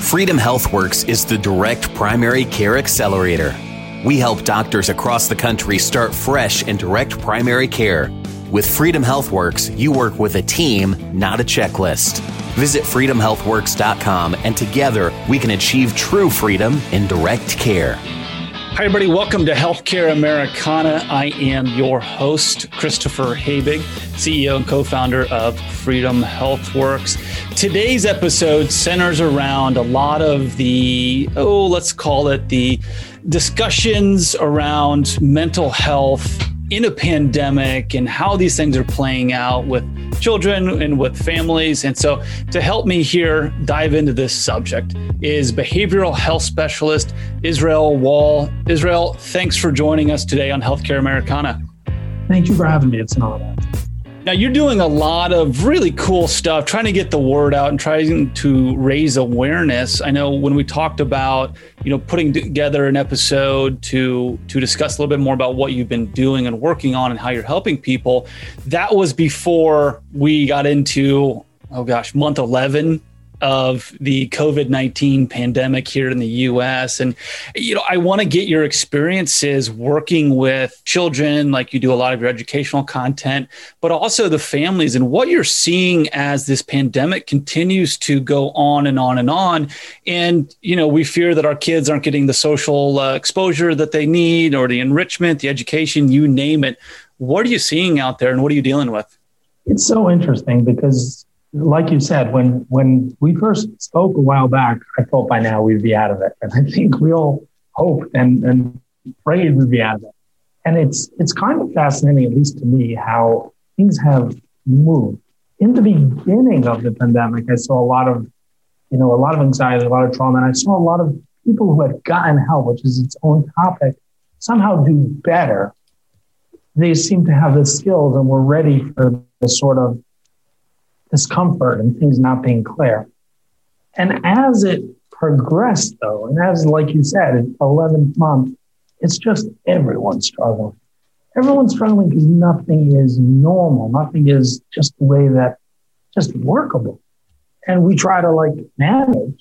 Freedom HealthWorks is the direct primary care accelerator. We help doctors across the country start fresh in direct primary care. With Freedom HealthWorks, you work with a team, not a checklist. Visit freedomhealthworks.com, and together we can achieve true freedom in direct care. Hi, everybody. Welcome to Healthcare Americana. I am your host, Christopher Habig, CEO and co-founder of Freedom HealthWorks. Today's episode centers around a lot of the, let's call it the discussions around mental health in a pandemic and how these things are playing out with children and with families. And so to help me here dive into this subject is behavioral health specialist Yisroel Wahl. Yisroel, thanks for joining us today on Healthcare Americana. Thank you for having me. It's an honor. Now, you're doing a lot of really cool stuff, trying to get the word out and trying to raise awareness. I know when we talked about, putting together an episode to discuss a little bit more about what you've been doing and working on and how you're helping people, that was before we got into, month 11 of the COVID-19 pandemic here in the US. And, I want to get your experiences working with children, like you do a lot of your educational content, but also the families and what you're seeing as this pandemic continues to go on and on and on. And, we fear that our kids aren't getting the social exposure that they need, or the enrichment, the education, you name it. What are you seeing out there and what are you dealing with? It's so interesting because, like you said, when we first spoke a while back, I thought by now we'd be out of it. And I think we all hoped and prayed we'd be out of it. And it's kind of fascinating, at least to me, how things have moved. In the beginning of the pandemic, I saw a lot of anxiety, a lot of trauma. And I saw a lot of people who had gotten help, which is its own topic, somehow do better. They seem to have the skills and were ready for the sort of discomfort and things not being clear. And as it progressed, though, and as, like you said, in 11th month, it's just everyone's struggling. Everyone's struggling because nothing is normal. Nothing is just the way that just workable. And we try to manage,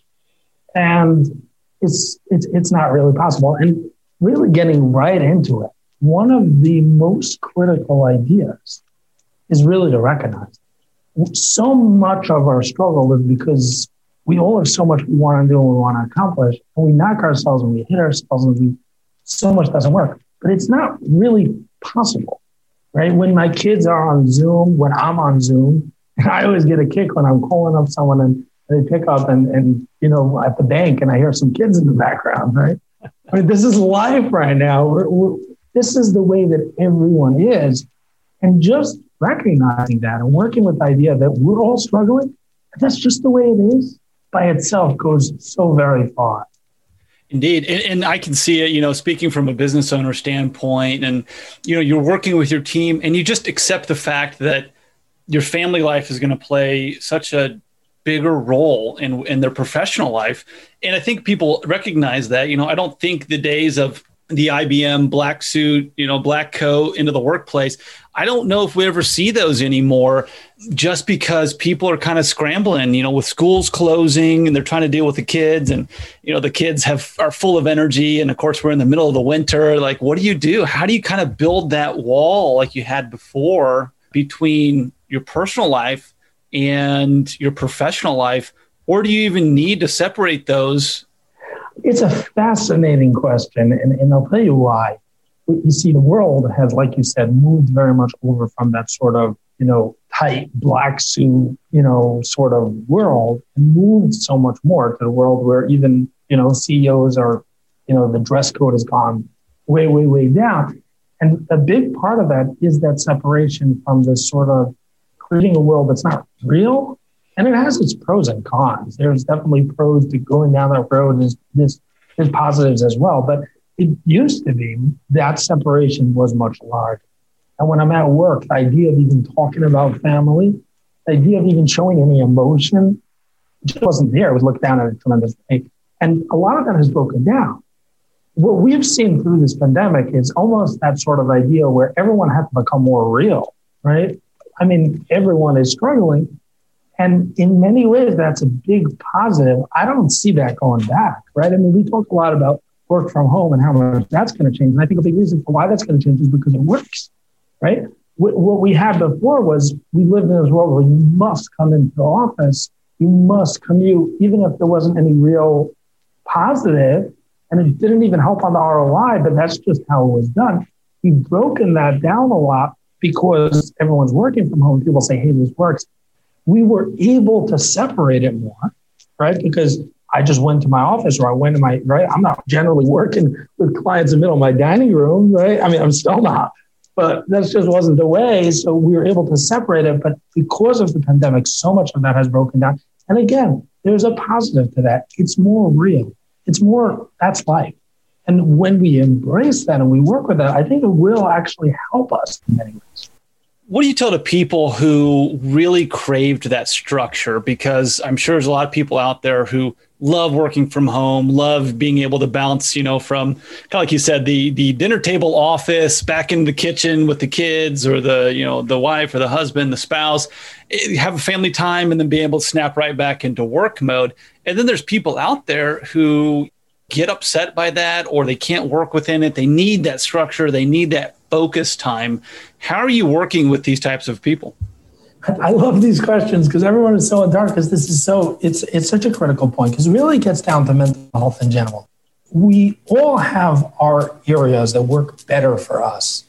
and it's not really possible. And really getting right into it, one of the most critical ideas is really to recognize so much of our struggle is because we all have so much we want to do and we want to accomplish, and we knock ourselves and we hit ourselves and so much doesn't work. But it's not really possible, right? When my kids are on Zoom, when I'm on Zoom, and I always get a kick when I'm calling up someone and they pick up and at the bank and I hear some kids in the background, right? I mean, this is life right now. This is the way that everyone is. And just recognizing that and working with the idea that we're all struggling, and that's just the way it is, by itself goes so very far. Indeed. And I can see it, speaking from a business owner standpoint, and, you're working with your team and you just accept the fact that your family life is going to play such a bigger role in their professional life. And I think people recognize that. I don't think the days of the IBM black suit, black coat into the workplace, I don't know if we ever see those anymore, just because people are kind of scrambling, with schools closing and they're trying to deal with the kids, and, the kids are full of energy. And of course, we're in the middle of the winter. What do you do? How do you kind of build that wall like you had before between your personal life and your professional life? Or do you even need to separate those? It's a fascinating question, and I'll tell you why. You see, the world has, like you said, moved very much over from that sort of, tight black suit, sort of world, and moved so much more to the world where even, CEOs are, the dress code has gone way, way, way down. And a big part of that is that separation from this sort of creating a world that's not real. And it has its pros and cons. There's definitely pros to going down that road. There's positives as well. But it used to be that separation was much larger. And when I'm at work, the idea of even talking about family, the idea of even showing any emotion, just wasn't there. It was looked down at a tremendous way. And a lot of that has broken down. What we've seen through this pandemic is almost that sort of idea where everyone had to become more real, right? I mean, everyone is struggling. And in many ways, that's a big positive. I don't see that going back, right? I mean, we talk a lot about work from home and how much that's going to change. And I think a big reason for why that's going to change is because it works, right? What we had before was we lived in this world where you must come into the office, you must commute, even if there wasn't any real positive, and it didn't even help on the ROI, but that's just how it was done. We've broken that down a lot because everyone's working from home. People say, hey, this works. We were able to separate it more, right? Because I just went to my office or I went to my, right? I'm not generally working with clients in the middle of my dining room, right? I mean, I'm still not, but that just wasn't the way. So we were able to separate it. But because of the pandemic, so much of that has broken down. And again, there's a positive to that. It's more real. It's more, that's life. And when we embrace that and we work with that, I think it will actually help us in many ways. What do you tell to people who really craved that structure? Because I'm sure there's a lot of people out there who love working from home, love being able to bounce, you know, from kind of like you said, the dinner table office back into the kitchen with the kids or the, you know, the wife or the husband, the spouse, have a family time and then be able to snap right back into work mode. And then there's people out there who get upset by that or they can't work within it. They need that structure. They need that focus time. How are you working with these types of people? I love these questions because everyone is so in dark because this is so, it's such a critical point because it really gets down to mental health in general. We all have our areas that work better for us.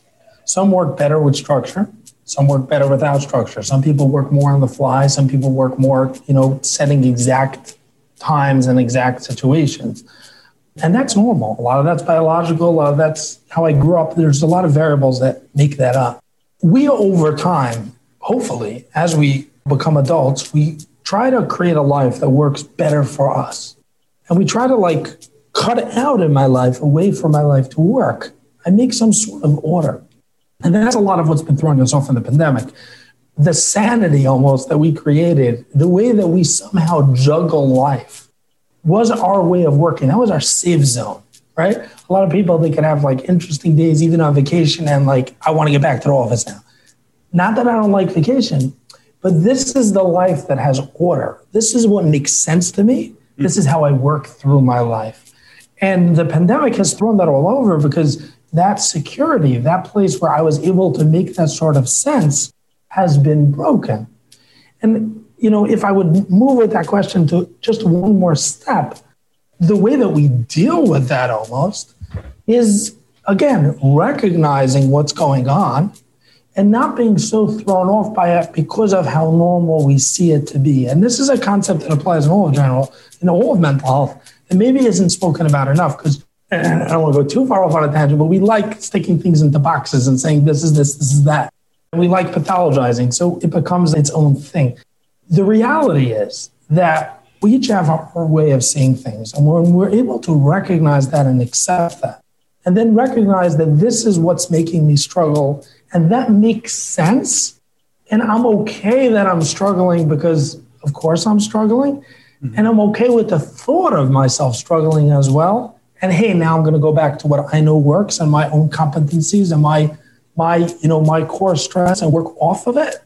Some work better with structure. Some work better without structure. Some people work more on the fly. Some people work more, you know, setting exact times and exact situations. And that's normal. A lot of that's biological. A lot of that's how I grew up. There's a lot of variables that make that up. We, over time, hopefully, as we become adults, we try to create a life that works better for us. And we try to like cut out in my life, away from my life to work. I make some sort of order. And that's a lot of what's been throwing us off in the pandemic. The sanity almost that we created, the way that we somehow juggle life, was our way of working. That was our safe zone, right? A lot of people, they can have like interesting days, even on vacation, and like, I want to get back to the office now. Not that I don't like vacation, but this is the life that has order. This is what makes sense to me. This is how I work through my life. And the pandemic has thrown that all over because that security, that place where I was able to make that sort of sense has been broken. And you know, if I would move with that question to just one more step, the way that we deal with that almost is, again, recognizing what's going on and not being so thrown off by it because of how normal we see it to be. And this is a concept that applies in all of general, in all of mental health, and maybe isn't spoken about enough because I don't want to go too far off on a tangent, but we like sticking things into boxes and saying this is this, this is that. And we like pathologizing, so it becomes its own thing. The reality is that we each have our way of seeing things. And when we're able to recognize that and accept that, and then recognize that this is what's making me struggle, and that makes sense, and I'm okay that I'm struggling because, of course, I'm struggling, and I'm okay with the thought of myself struggling as well. And, hey, now I'm going to go back to what I know works and my own competencies and my you know, my core stress and work off of it.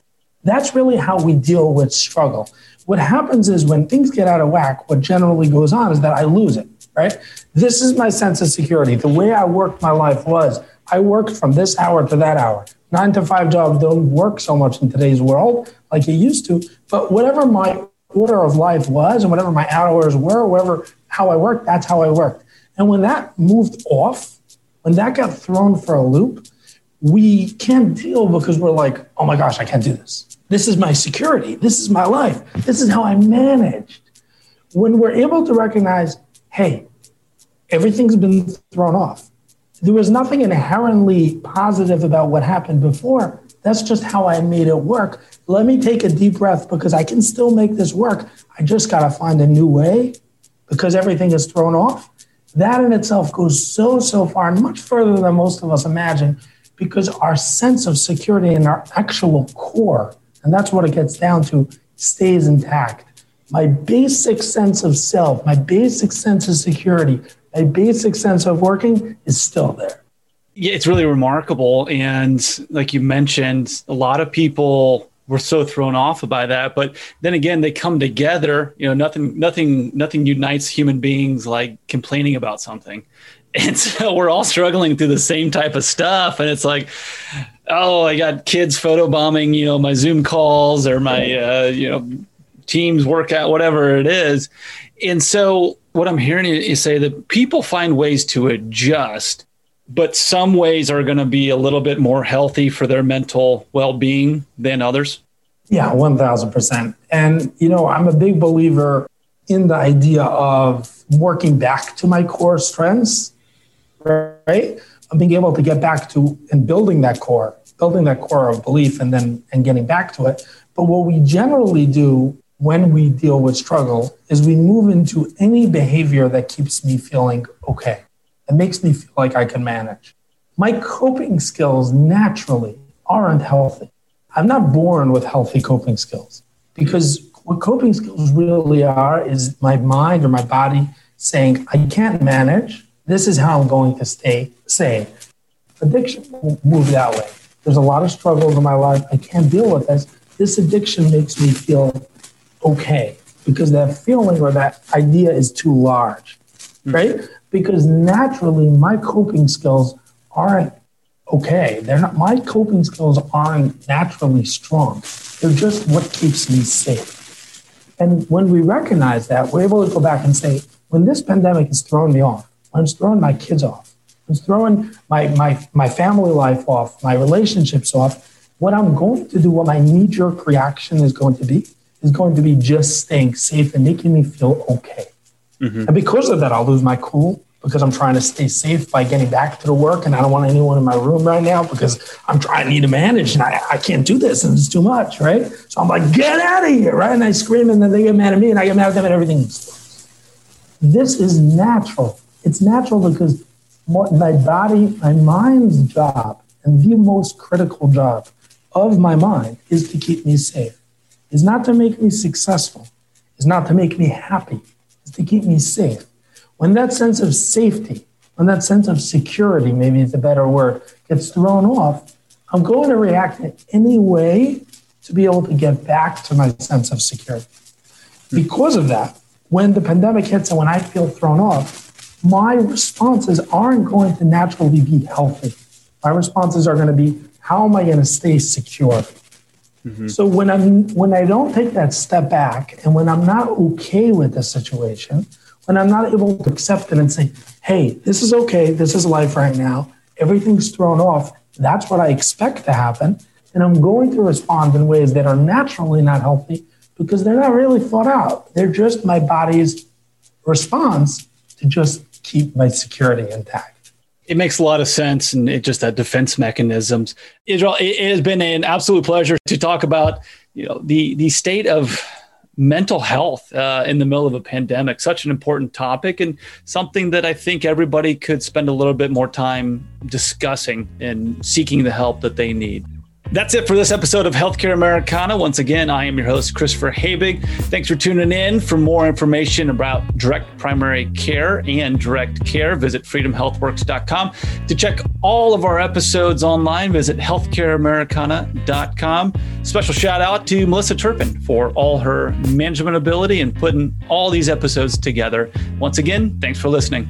That's really how we deal with struggle. What happens is when things get out of whack, what generally goes on is that I lose it, right? This is my sense of security. The way I worked my life was I worked from this hour to that hour. 9 to 5 jobs don't work so much in today's world like it used to, but whatever my order of life was and whatever my hours were, whatever how I worked, that's how I worked. And when that moved off, when that got thrown for a loop, we can't deal because we're like, oh my gosh, I can't do this. This is my security. This is my life. This is how I managed. When we're able to recognize, hey, everything's been thrown off. There was nothing inherently positive about what happened before. That's just how I made it work. Let me take a deep breath because I can still make this work. I just got to find a new way because everything is thrown off. That in itself goes so far and much further than most of us imagine because our sense of security and our actual core, and that's what it gets down to, stays intact. My basic sense of self, my basic sense of security, my basic sense of working is still there. Yeah, it's really remarkable. And like you mentioned, a lot of people were so thrown off by that. But then again, they come together. You know, nothing unites human beings like complaining about something. And so we're all struggling through the same type of stuff. And it's like, oh, I got kids photobombing, you know, my Zoom calls or my, Teams workout, whatever it is. And so what I'm hearing you say that people find ways to adjust, but some ways are going to be a little bit more healthy for their mental well-being than others. Yeah, 1,000%. And, you know, I'm a big believer in the idea of working back to my core strengths, right? I'm being able to get back to and building that core of belief and getting back to it. But what we generally do when we deal with struggle is we move into any behavior that keeps me feeling okay. It makes me feel like I can manage. My coping skills naturally aren't healthy. I'm not born with healthy coping skills, because what coping skills really are is my mind or my body saying, I can't manage. This is how I'm going to stay sane. Addiction will move that way. There's a lot of struggles in my life. I can't deal with this. This addiction makes me feel okay, because that feeling or that idea is too large, right? Mm-hmm. Because naturally my coping skills aren't okay. My coping skills aren't naturally strong. They're just what keeps me safe. And when we recognize that, we're able to go back and say, when this pandemic is throwing me off, when it's throwing my kids off, when it's throwing my family life off, my relationships off, what I'm going to do, what my knee-jerk reaction is going to be just staying safe and making me feel okay. Mm-hmm. And because of that, I'll lose my cool, because I'm trying to stay safe by getting back to the work, and I don't want anyone in my room right now because I need to manage, and I can't do this, and it's too much, right? So I'm like, get out of here, right? And I scream, and then they get mad at me, and I get mad at them, and everything explodes. This is natural. It's natural because my body, my mind's job, and the most critical job of my mind is to keep me safe. It's not to make me successful. It's not to make me happy. It's to keep me safe. When that sense of safety, when that sense of security, maybe it's a better word, gets thrown off, I'm going to react in any way to be able to get back to my sense of security. Because of that, when the pandemic hits and when I feel thrown off, my responses aren't going to naturally be healthy. My responses are going to be, how am I going to stay secure? Mm-hmm. So when I don't take that step back, and when I'm not okay with the situation, when I'm not able to accept it and say, hey, this is okay, this is life right now, everything's thrown off, that's what I expect to happen, and I'm going to respond in ways that are naturally not healthy because they're not really thought out. They're just my body's response to just keep my security intact. It makes a lot of sense, and it just that defense mechanisms. Israel, it has been an absolute pleasure to talk about, you know, the state of mental health in the middle of a pandemic. Such an important topic, and something that I think everybody could spend a little bit more time discussing and seeking the help that they need. That's it for this episode of Healthcare Americana. Once again, I am your host, Christopher Habig. Thanks for tuning in. For more information about direct primary care and direct care, visit freedomhealthworks.com. To check all of our episodes online, visit healthcareamericana.com. Special shout out to Melissa Turpin for all her management ability and putting all these episodes together. Once again, thanks for listening.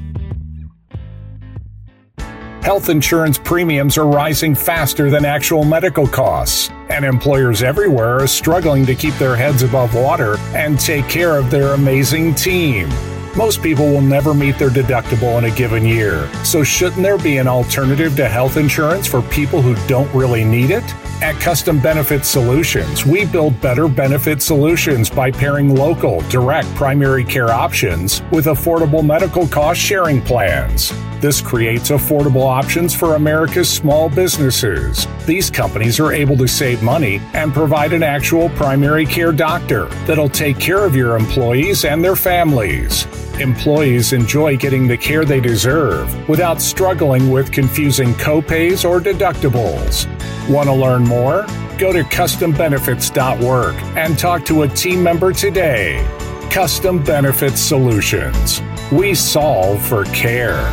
Health insurance premiums are rising faster than actual medical costs, and employers everywhere are struggling to keep their heads above water and take care of their amazing team. Most people will never meet their deductible in a given year, so shouldn't there be an alternative to health insurance for people who don't really need it? At Custom Benefit Solutions, we build better benefit solutions by pairing local, direct primary care options with affordable medical cost sharing plans. This creates affordable options for America's small businesses. These companies are able to save money and provide an actual primary care doctor that'll take care of your employees and their families. Employees enjoy getting the care they deserve without struggling with confusing co-pays or deductibles. Want to learn more? Go to custombenefits.org and talk to a team member today. Custom Benefit Solutions. We solve for care.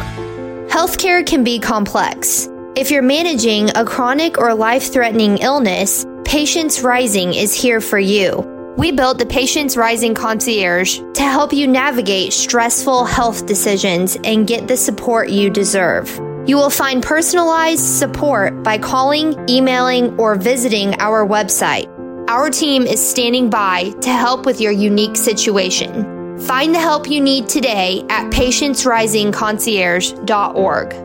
Healthcare can be complex. If you're managing a chronic or life-threatening illness, Patients Rising is here for you. We built the Patients Rising Concierge to help you navigate stressful health decisions and get the support you deserve. You will find personalized support by calling, emailing, or visiting our website. Our team is standing by to help with your unique situation. Find the help you need today at patientsrisingconcierge.org.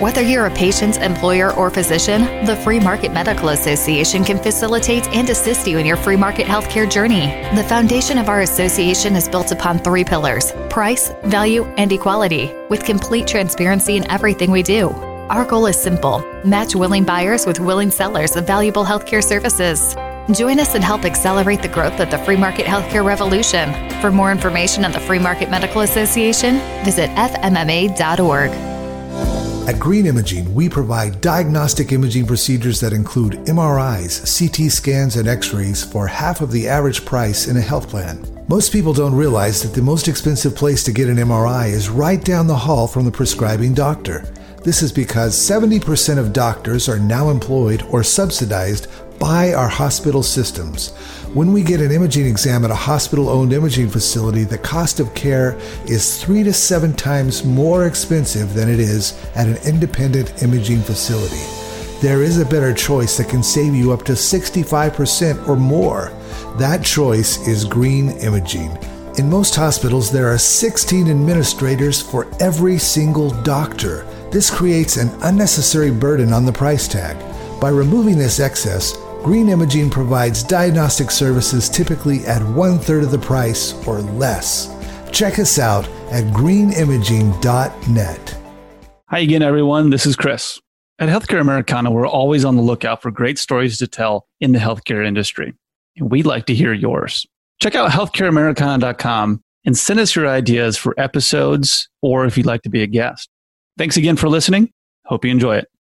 Whether you're a patient's employer or physician, the Free Market Medical Association can facilitate and assist you in your free market healthcare journey. The foundation of our association is built upon three pillars: price, value, and equality, with complete transparency in everything we do. Our goal is simple: match willing buyers with willing sellers of valuable healthcare services. Join us and help accelerate the growth of the free market healthcare revolution. For more information on the Free Market Medical Association, visit fmma.org. At Green Imaging, we provide diagnostic imaging procedures that include MRIs, CT scans, and x-rays for half of the average price in a health plan. Most people don't realize that the most expensive place to get an MRI is right down the hall from the prescribing doctor. This is because 70% of doctors are now employed or subsidized by our hospital systems. When we get an imaging exam at a hospital-owned imaging facility, the cost of care is 3 to 7 times more expensive than it is at an independent imaging facility. There is a better choice that can save you up to 65% or more. That choice is Green Imaging. In most hospitals, there are 16 administrators for every single doctor. This creates an unnecessary burden on the price tag. By removing this excess, Green Imaging provides diagnostic services typically at 1/3 of the price or less. Check us out at greenimaging.net. Hi again, everyone. This is Chris. At Healthcare Americana, we're always on the lookout for great stories to tell in the healthcare industry, and we'd like to hear yours. Check out healthcareamericana.com and send us your ideas for episodes or if you'd like to be a guest. Thanks again for listening. Hope you enjoy it.